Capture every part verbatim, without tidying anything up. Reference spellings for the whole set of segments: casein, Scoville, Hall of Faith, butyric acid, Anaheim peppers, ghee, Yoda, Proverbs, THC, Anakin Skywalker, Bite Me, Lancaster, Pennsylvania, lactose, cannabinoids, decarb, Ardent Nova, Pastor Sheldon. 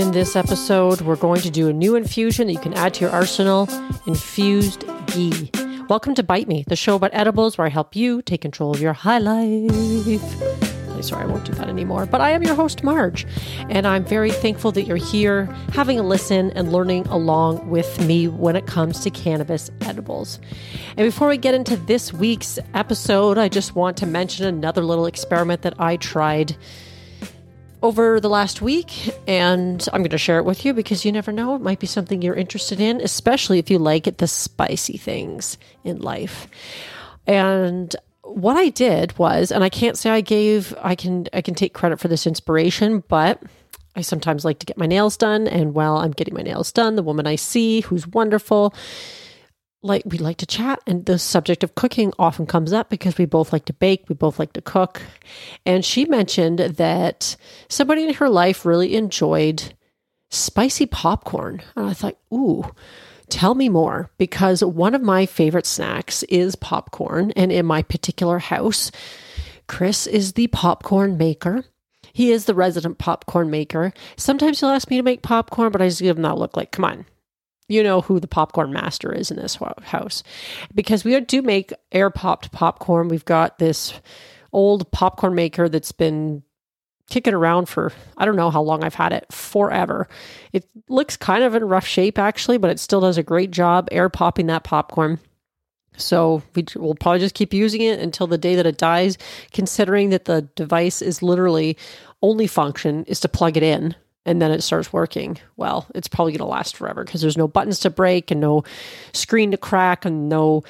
In this episode, we're going to do a new infusion that you can add to your arsenal, infused ghee. Welcome to Bite Me, the show about edibles where I help you take control of your high life. Sorry, I won't do that anymore. But I am your host, Marge, and I'm very thankful that you're here having a listen and learning along with me when it comes to cannabis edibles. And before we get into this week's episode, I just want to mention another little experiment that I tried over the last week, and I'm going to share it with you because you never know, it might be something you're interested in, especially if you like the spicy things in life. And what I did was, and I can't say I gave, I can, I can take credit for this inspiration, but I sometimes like to get my nails done. And while I'm getting my nails done, the woman I see who's wonderful, like we like to chat, and the subject of cooking often comes up because we both like to bake. We both like to cook. And she mentioned that somebody in her life really enjoyed spicy popcorn. And I thought, ooh, tell me more, because one of my favorite snacks is popcorn. And in my particular house, Chris is the popcorn maker. He is the resident popcorn maker. Sometimes he'll ask me to make popcorn, but I just give him that look like, come on, you know who the popcorn master is in this house. Because we do make air popped popcorn. We've got this old popcorn maker that's been kicking around for, I don't know how long I've had it, forever. It looks kind of in rough shape actually, but it still does a great job air popping that popcorn. So we will probably just keep using it until the day that it dies, considering that the device is literally only function is to plug it in and then it starts working. Well, it's probably going to last forever because there's no buttons to break and no screen to crack and no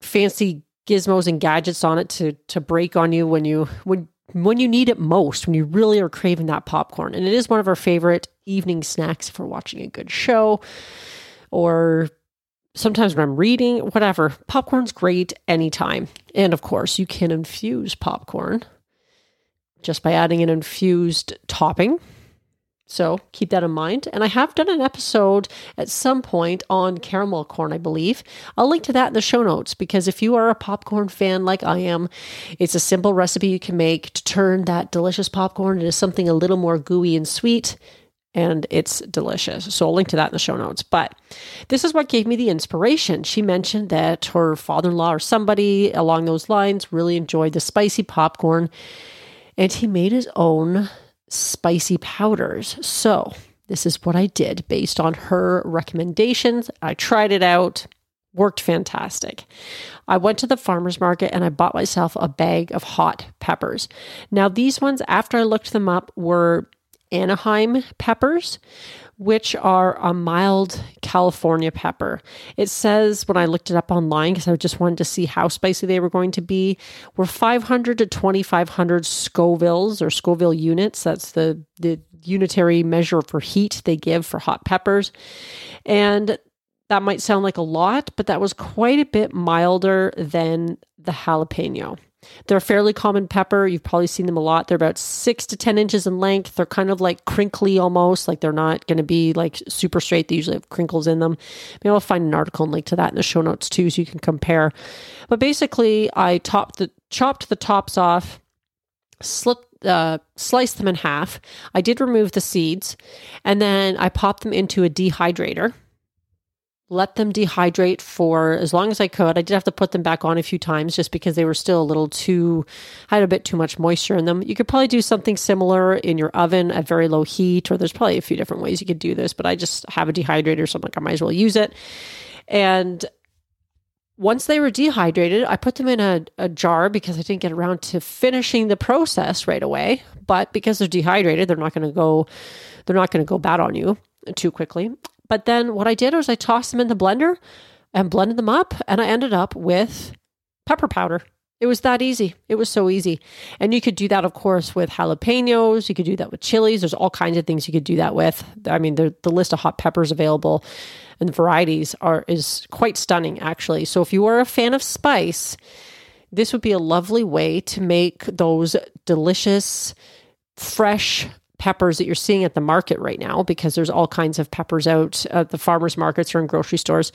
fancy gizmos and gadgets on it to to break on you when you when when you need it most, when you really are craving that popcorn. And it is one of our favorite evening snacks if we're watching a good show or sometimes when I'm reading, whatever. Popcorn's great anytime. And of course, you can infuse popcorn just by adding an infused topping. So keep that in mind. And I have done an episode at some point on caramel corn, I believe. I'll link to that in the show notes, because if you are a popcorn fan like I am, it's a simple recipe you can make to turn that delicious popcorn into something a little more gooey and sweet. And it's delicious. So I'll link to that in the show notes. But this is what gave me the inspiration. She mentioned that her father-in-law or somebody along those lines really enjoyed the spicy popcorn. And he made his own spicy powders. So this is what I did based on her recommendations. I tried it out, worked fantastic. I went to the farmer's market and I bought myself a bag of hot peppers. Now these ones, after I looked them up, were Anaheim peppers, which are a mild California pepper. It says, when I looked it up online, because I just wanted to see how spicy they were going to be, were five hundred to twenty-five hundred Scovilles or Scoville units. That's the, the unitary measure for heat they give for hot peppers. And that might sound like a lot, but that was quite a bit milder than the jalapeno. They're a fairly common pepper. You've probably seen them a lot. They're about six to ten inches in length. They're kind of like crinkly almost, like they're not going to be like super straight. They usually have crinkles in them. Maybe I'll find an article and link to that in the show notes too, so you can compare. But basically, I topped the, chopped the tops off, slipped, uh, sliced them in half. I did remove the seeds, and then I popped them into a dehydrator. Let them dehydrate for as long as I could. I did have to put them back on a few times just because they were still a little too, had a bit too much moisture in them. You could probably do something similar in your oven at very low heat, or there's probably a few different ways you could do this, but I just have a dehydrator, so I'm like, I might as well use it. And once they were dehydrated, I put them in a, a jar because I didn't get around to finishing the process right away. But because they're dehydrated, they're not going to go, they're not going to go bad on you too quickly. But then what I did was I tossed them in the blender and blended them up, and I ended up with pepper powder. It was that easy. It was so easy. And you could do that, of course, with jalapenos. You could do that with chilies. There's all kinds of things you could do that with. I mean, the, the list of hot peppers available and the varieties are is quite stunning, actually. So if you are a fan of spice, this would be a lovely way to make those delicious, fresh peppers that you're seeing at the market right now, because there's all kinds of peppers out at the farmers markets or in grocery stores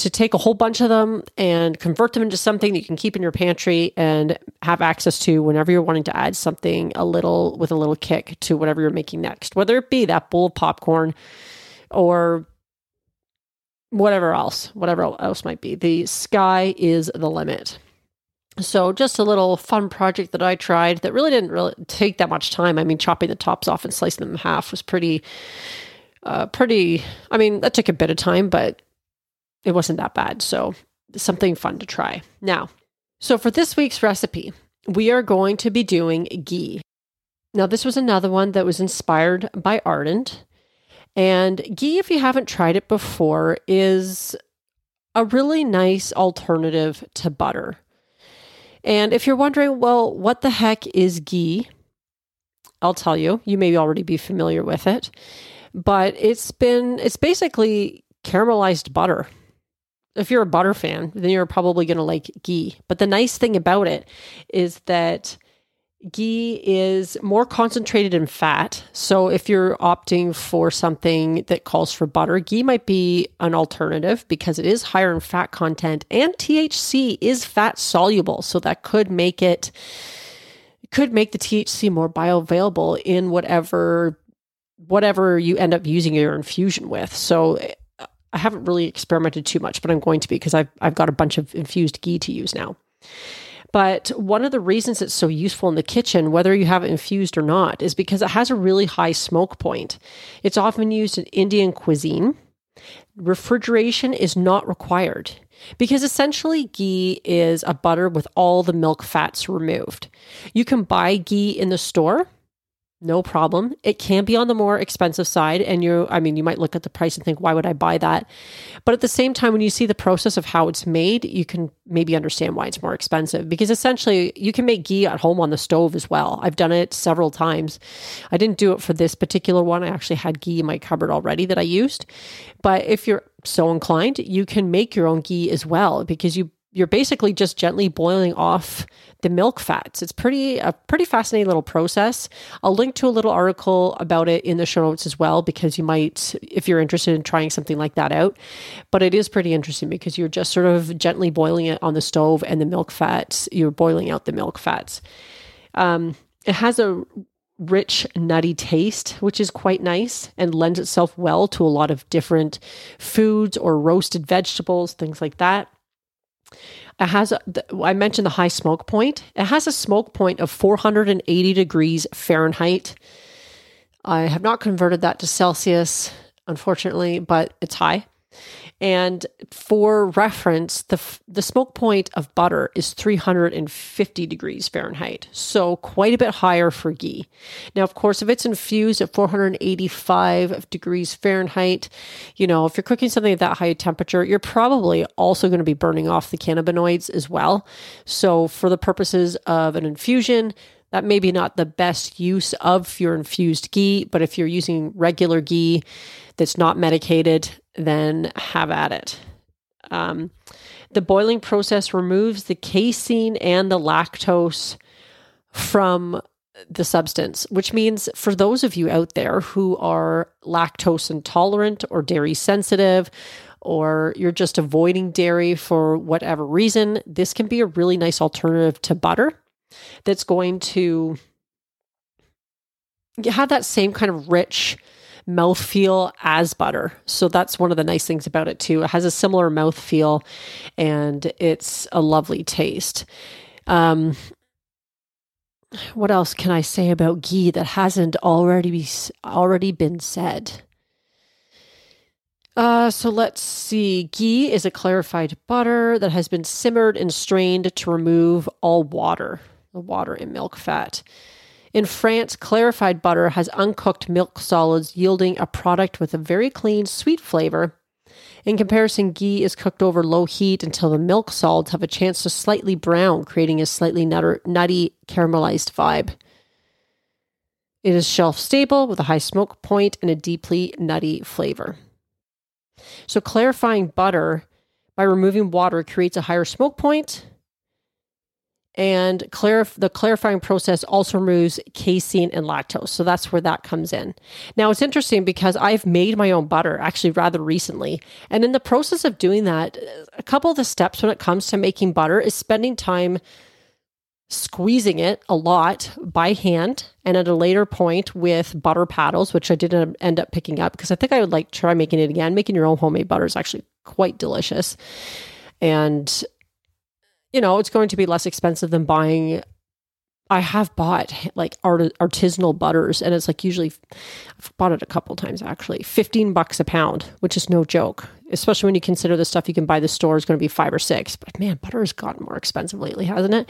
to take a whole bunch of them and convert them into something that you can keep in your pantry and have access to whenever you're wanting to add something a little with a little kick to whatever you're making next, whether it be that bowl of popcorn or whatever else, whatever else might be. The sky is the limit. So just a little fun project that I tried that really didn't really take that much time. I mean, chopping the tops off and slicing them in half was pretty, uh, pretty, I mean, that took a bit of time, but it wasn't that bad. So something fun to try. Now, so for this week's recipe, we are going to be doing ghee. Now, this was another one that was inspired by Ardent. And ghee, if you haven't tried it before, is a really nice alternative to butter. And if you're wondering, well, what the heck is ghee? I'll tell you, you may already be familiar with it, but it's been, it's basically caramelized butter. If you're a butter fan, then you're probably going to like ghee. But the nice thing about it is that ghee is more concentrated in fat. So if you're opting for something that calls for butter, ghee might be an alternative because it is higher in fat content, and T H C is fat soluble. So that could make it, could make the T H C more bioavailable in whatever, whatever you end up using your infusion with. So I haven't really experimented too much, but I'm going to be, because I've, I've got a bunch of infused ghee to use now. But one of the reasons it's so useful in the kitchen, whether you have it infused or not, is because it has a really high smoke point. It's often used in Indian cuisine. Refrigeration is not required because essentially ghee is a butter with all the milk fats removed. You can buy ghee in the store, no problem. It can be on the more expensive side. And you, I mean, you might look at the price and think, why would I buy that? But at the same time, when you see the process of how it's made, you can maybe understand why it's more expensive, because essentially you can make ghee at home on the stove as well. I've done it several times. I didn't do it for this particular one. I actually had ghee in my cupboard already that I used. But if you're so inclined, you can make your own ghee as well, because you You're basically just gently boiling off the milk fats. It's pretty a pretty fascinating little process. I'll link to a little article about it in the show notes as well, because you might, if you're interested in trying something like that out. But it is pretty interesting because you're just sort of gently boiling it on the stove, and the milk fats, you're boiling out the milk fats. Um, it has a rich, nutty taste, which is quite nice and lends itself well to a lot of different foods or roasted vegetables, things like that. It has, a, I mentioned the high smoke point. It has a smoke point of four hundred eighty degrees Fahrenheit. I have not converted that to Celsius, unfortunately, but it's high. And for reference, the the smoke point of butter is three hundred fifty degrees Fahrenheit. So quite a bit higher for ghee. Now, of course, if it's infused at four hundred eighty-five degrees Fahrenheit, you know, if you're cooking something at that high temperature, you're probably also going to be burning off the cannabinoids as well. So for the purposes of an infusion, that may be not the best use of your infused ghee, but if you're using regular ghee that's not medicated, then have at it. Um, the boiling process removes the casein and the lactose from the substance, which means for those of you out there who are lactose intolerant or dairy sensitive, or you're just avoiding dairy for whatever reason, this can be a really nice alternative to butter that's going to have that same kind of rich mouthfeel as butter. So that's one of the nice things about it too. It has a similar mouthfeel and it's a lovely taste. Um, what else can I say about ghee that hasn't already be, already been said? Uh, so let's see. Ghee is a clarified butter that has been simmered and strained to remove all water, the water and milk fat. In France, clarified butter has uncooked milk solids, yielding a product with a very clean, sweet flavor. In comparison, ghee is cooked over low heat until the milk solids have a chance to slightly brown, creating a slightly nutter, nutty, caramelized vibe. It is shelf-stable with a high smoke point and a deeply nutty flavor. So clarifying butter by removing water creates a higher smoke point And clarif- the clarifying process also removes casein and lactose. So that's where that comes in. Now, it's interesting because I've made my own butter actually rather recently. And in the process of doing that, a couple of the steps when it comes to making butter is spending time squeezing it a lot by hand, and at a later point with butter paddles, which I didn't end up picking up because I think I would like to try making it again. Making your own homemade butter is actually quite delicious. And you know, it's going to be less expensive than buying. I have bought like art, artisanal butters, and it's like usually, I've bought it a couple times actually, fifteen bucks a pound, which is no joke, especially when you consider the stuff you can buy at the store is going to be five or six. But man, butter has gotten more expensive lately, hasn't it?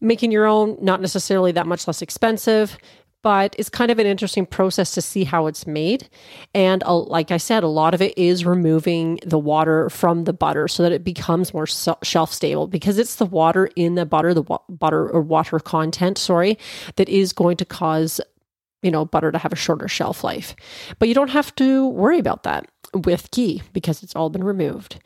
Making your own, not necessarily that much less expensive, but it's kind of an interesting process to see how it's made. And uh, like I said, a lot of it is removing the water from the butter so that it becomes more so- shelf stable, because it's the water in the butter, the wa- butter or water content, sorry, that is going to cause, you know, butter to have a shorter shelf life. But you don't have to worry about that with ghee because it's all been removed.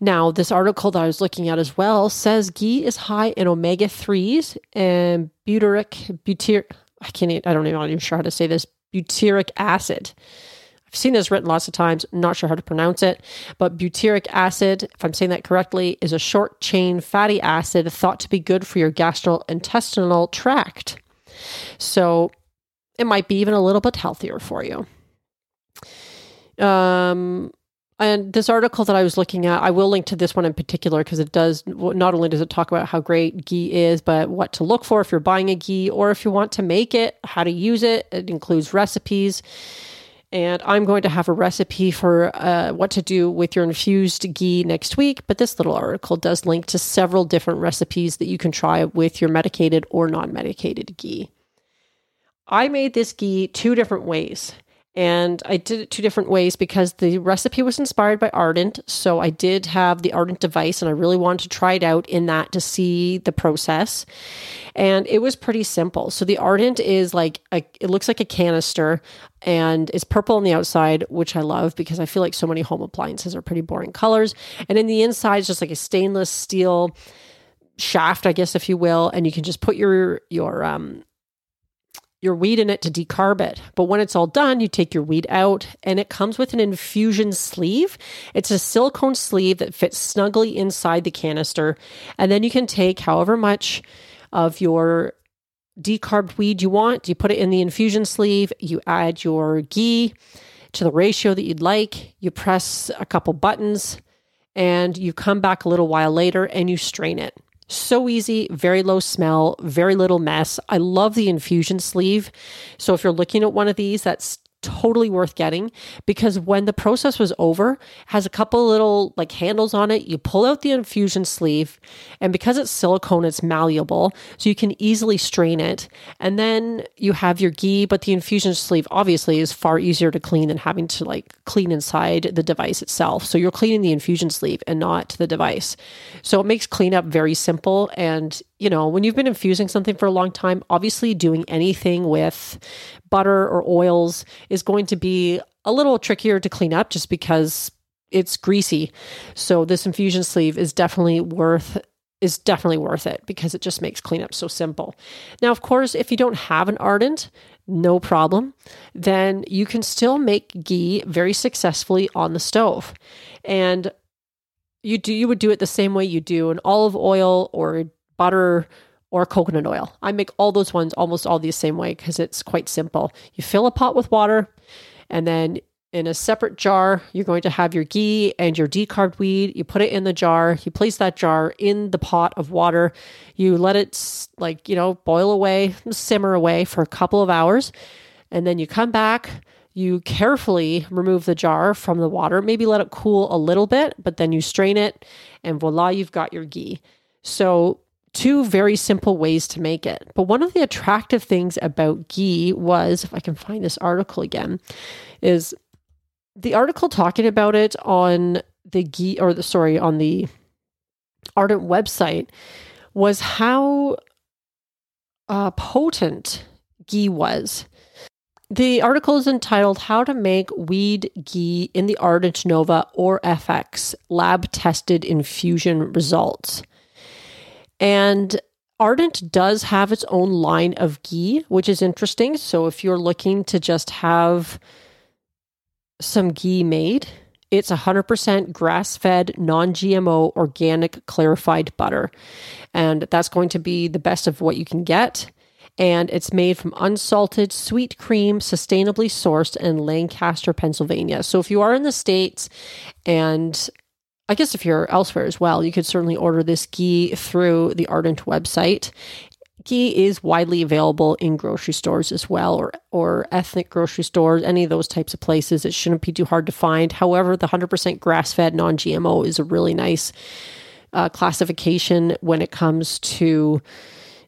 Now, this article that I was looking at as well says ghee is high in omega threes and butyric, butyric, I can't eat, I don't even, I'm not even sure how to say this, butyric acid. I've seen this written lots of times, not sure how to pronounce it, but butyric acid, if I'm saying that correctly, is a short chain fatty acid thought to be good for your gastrointestinal tract. So it might be even a little bit healthier for you. Um, and this article that I was looking at, I will link to this one in particular because it does, not only does it talk about how great ghee is, but what to look for if you're buying a ghee or if you want to make it, how to use it. It includes recipes. And I'm going to have a recipe for uh, what to do with your infused ghee next week. But this little article does link to several different recipes that you can try with your medicated or non-medicated ghee. I made this ghee two different ways. And I did it two different ways because the recipe was inspired by Ardent. So I did have the Ardent device and I really wanted to try it out in that to see the process. And it was pretty simple. So the Ardent is like, a, it looks like a canister and it's purple on the outside, which I love because I feel like so many home appliances are pretty boring colors. And in the inside, it's just like a stainless steel shaft, I guess, if you will. And you can just put your, your, um, your weed in it to decarb it. But when it's all done, you take your weed out and it comes with an infusion sleeve. It's a silicone sleeve that fits snugly inside the canister. And then you can take however much of your decarbed weed you want. You put it in the infusion sleeve. You add your ghee to the ratio that you'd like. You press a couple buttons and you come back a little while later and you strain it. So easy, very low smell, very little mess. I love the infusion sleeve. So if you're looking at one of these, that's totally worth getting because when the process was over, it has a couple little like handles on it. You pull out the infusion sleeve and because it's silicone, it's malleable. So you can easily strain it. And then you have your ghee, but the infusion sleeve obviously is far easier to clean than having to like clean inside the device itself. So you're cleaning the infusion sleeve and not the device. So it makes cleanup very simple. And you know, when you've been infusing something for a long time, obviously doing anything with butter or oils is going to be a little trickier to clean up just because it's greasy. So this infusion sleeve is definitely worth is definitely worth it because it just makes cleanup so simple. Now, of course, if you don't have an Ardent, no problem, then you can still make ghee very successfully on the stove. And you do you would do it the same way you do an olive oil or butter or coconut oil. I make all those ones almost all the same way because it's quite simple. You fill a pot with water and then in a separate jar, you're going to have your ghee and your decarbed weed. You put it in the jar, you place that jar in the pot of water. You let it like, you know, boil away, simmer away for a couple of hours. And then you come back, you carefully remove the jar from the water, maybe let it cool a little bit, but then you strain it and voila, you've got your ghee. So two very simple ways to make it. But one of the attractive things about ghee was, if I can find this article again, is the article talking about it on the ghee, or the, sorry, on the Ardent website was how uh, potent ghee was. The article is entitled How to Make Weed Ghee in the Ardent Nova or F X Lab Tested Infusion Results. And Ardent does have its own line of ghee, which is interesting. So if you're looking to just have some ghee made, it's one hundred percent grass-fed, non-G M O, organic, clarified butter. And that's going to be the best of what you can get. And it's made from unsalted sweet cream, sustainably sourced in Lancaster, Pennsylvania. So if you are in the States, and I guess if you're elsewhere as well, you could certainly order this ghee through the Ardent website. Ghee is widely available in grocery stores as well, or or ethnic grocery stores, any of those types of places. It shouldn't be too hard to find. However, the one hundred percent grass-fed non-G M O is a really nice uh, classification when it comes to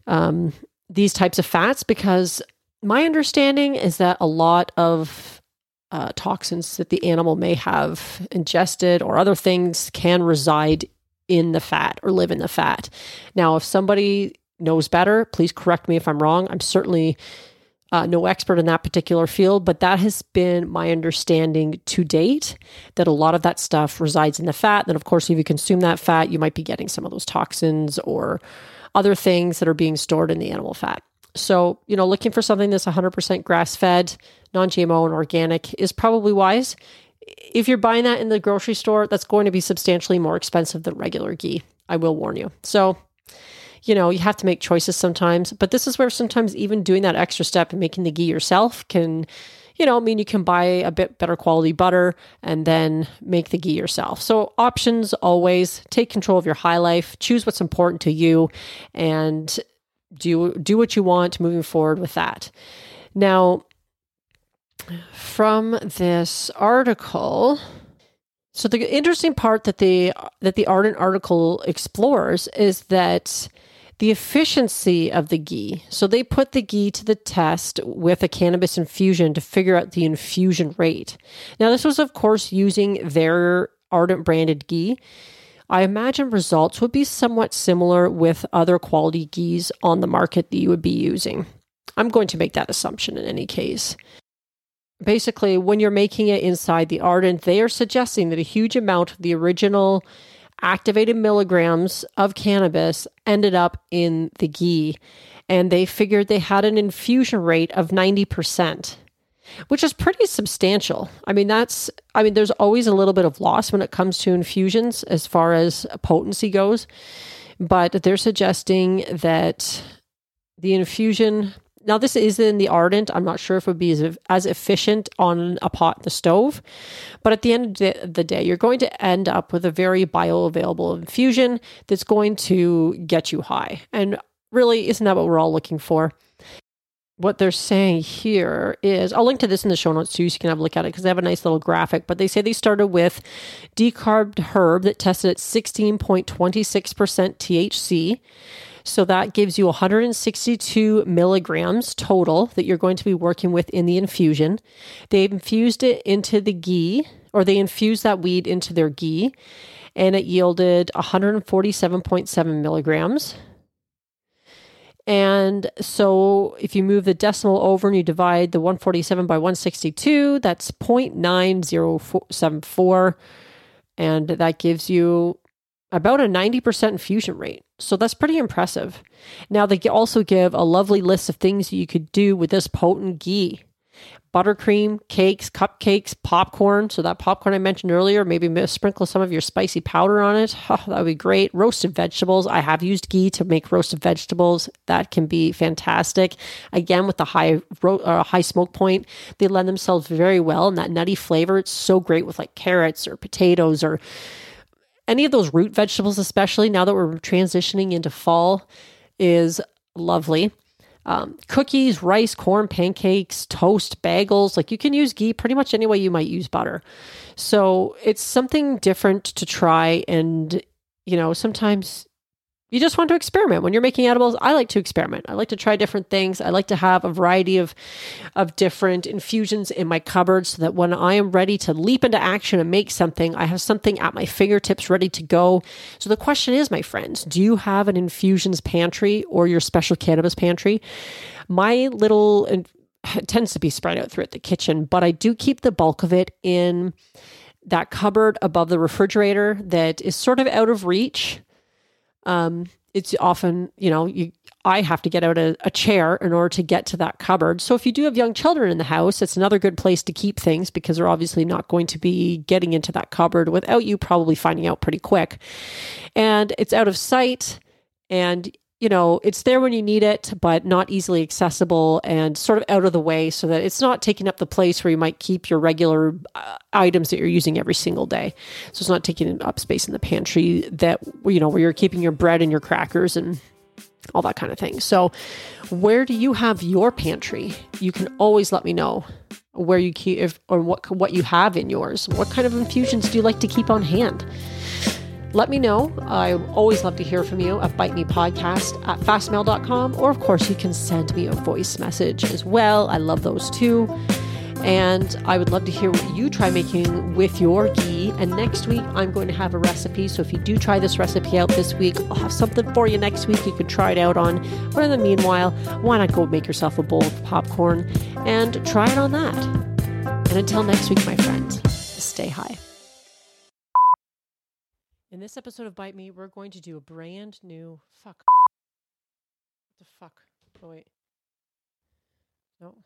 um, these types of fats, because my understanding is that a lot of uh, toxins that the animal may have ingested or other things can reside in the fat or live in the fat. Now, if somebody knows better, please correct me if I'm wrong. I'm certainly uh, no expert in that particular field, but that has been my understanding to date, that a lot of that stuff resides in the fat. Then, of course, if you consume that fat, you might be getting some of those toxins or other things that are being stored in the animal fat. So, you know, looking for something that's one hundred percent grass-fed, non-G M O, and organic is probably wise. If you're buying that in the grocery store, that's going to be substantially more expensive than regular ghee. I will warn you. So, you know, you have to make choices sometimes, but this is where sometimes even doing that extra step and making the ghee yourself can, you know, mean you can buy a bit better quality butter and then make the ghee yourself. So options always. Take control of your high life, choose what's important to you, and do, do what you want moving forward with that. Now, from this article... So the interesting part that the that the Ardent article explores is that the efficiency of the ghee. So they put the ghee to the test with a cannabis infusion to figure out the infusion rate. Now, this was, of course, using their Ardent branded ghee. I imagine results would be somewhat similar with other quality ghees on the market that you would be using. I'm going to make that assumption in any case. Basically, when you're making it inside the Ardent, they are suggesting that a huge amount of the original activated milligrams of cannabis ended up in the ghee, and they figured they had an infusion rate of ninety percent, which is pretty substantial. I mean, that's, I mean, there's always a little bit of loss when it comes to infusions as far as potency goes, but they're suggesting that the infusion... Now, this is in the Ardent. I'm not sure if it would be as, as efficient on a pot in the stove. But at the end of the day, you're going to end up with a very bioavailable infusion that's going to get you high. And really, isn't that what we're all looking for? What they're saying here is, I'll link to this in the show notes too, so you can have a look at it, because they have a nice little graphic. But they say they started with decarbed herb that tested at sixteen point two six percent T H C. So that gives you one hundred sixty-two milligrams total that you're going to be working with in the infusion. They infused it into the ghee, or they infused that weed into their ghee, and it yielded one hundred forty-seven point seven milligrams. And so if you move the decimal over and you divide the one forty-seven by one sixty-two, that's zero point nine zero seven four, and that gives you about a ninety percent infusion rate. So that's pretty impressive. Now, they also give a lovely list of things you could do with this potent ghee. Buttercream, cakes, cupcakes, popcorn. So that popcorn I mentioned earlier, maybe sprinkle some of your spicy powder on it. Oh, that would be great. Roasted vegetables. I have used ghee to make roasted vegetables. That can be fantastic. Again, with the high ro- uh, high smoke point, they lend themselves very well. And that nutty flavor, it's so great with like carrots or potatoes or any of those root vegetables, especially now that we're transitioning into fall, is lovely. Um, cookies, rice, corn, pancakes, toast, bagels. Like, you can use ghee pretty much any way you might use butter. So it's something different to try. And, you know, sometimes you just want to experiment. When you're making edibles, I like to experiment. I like to try different things. I like to have a variety of, of different infusions in my cupboard so that when I am ready to leap into action and make something, I have something at my fingertips ready to go. So the question is, my friends, do you have an infusions pantry or your special cannabis pantry? My little, it tends to be spread out throughout the kitchen, but I do keep the bulk of it in that cupboard above the refrigerator that is sort of out of reach. Um, it's often, you know, you I have to get out a, a chair in order to get to that cupboard. So if you do have young children in the house, it's another good place to keep things because they're obviously not going to be getting into that cupboard without you probably finding out pretty quick. And it's out of sight and, you know, it's there when you need it, but not easily accessible and sort of out of the way so that it's not taking up the place where you might keep your regular uh, items that you're using every single day. So it's not taking up space in the pantry that, you know, where you're keeping your bread and your crackers and all that kind of thing. So where do you have your pantry? You can always let me know where you keep if, or what what you have in yours. What kind of infusions do you like to keep on hand? Let me know. I always love to hear from you at Bite Me Podcast at fastmail dot com, or of course you can send me a voice message as well. I love those too. And I would love to hear what you try making with your ghee. And next week, I'm going to have a recipe. So if you do try this recipe out this week, I'll have something for you next week you could try it out on. But in the meanwhile, why not go make yourself a bowl of popcorn and try it on that. And until next week, my friends, stay high. In this episode of Bite Me, we're going to do a brand new... Fuck. What the fuck? Oh, wait. No.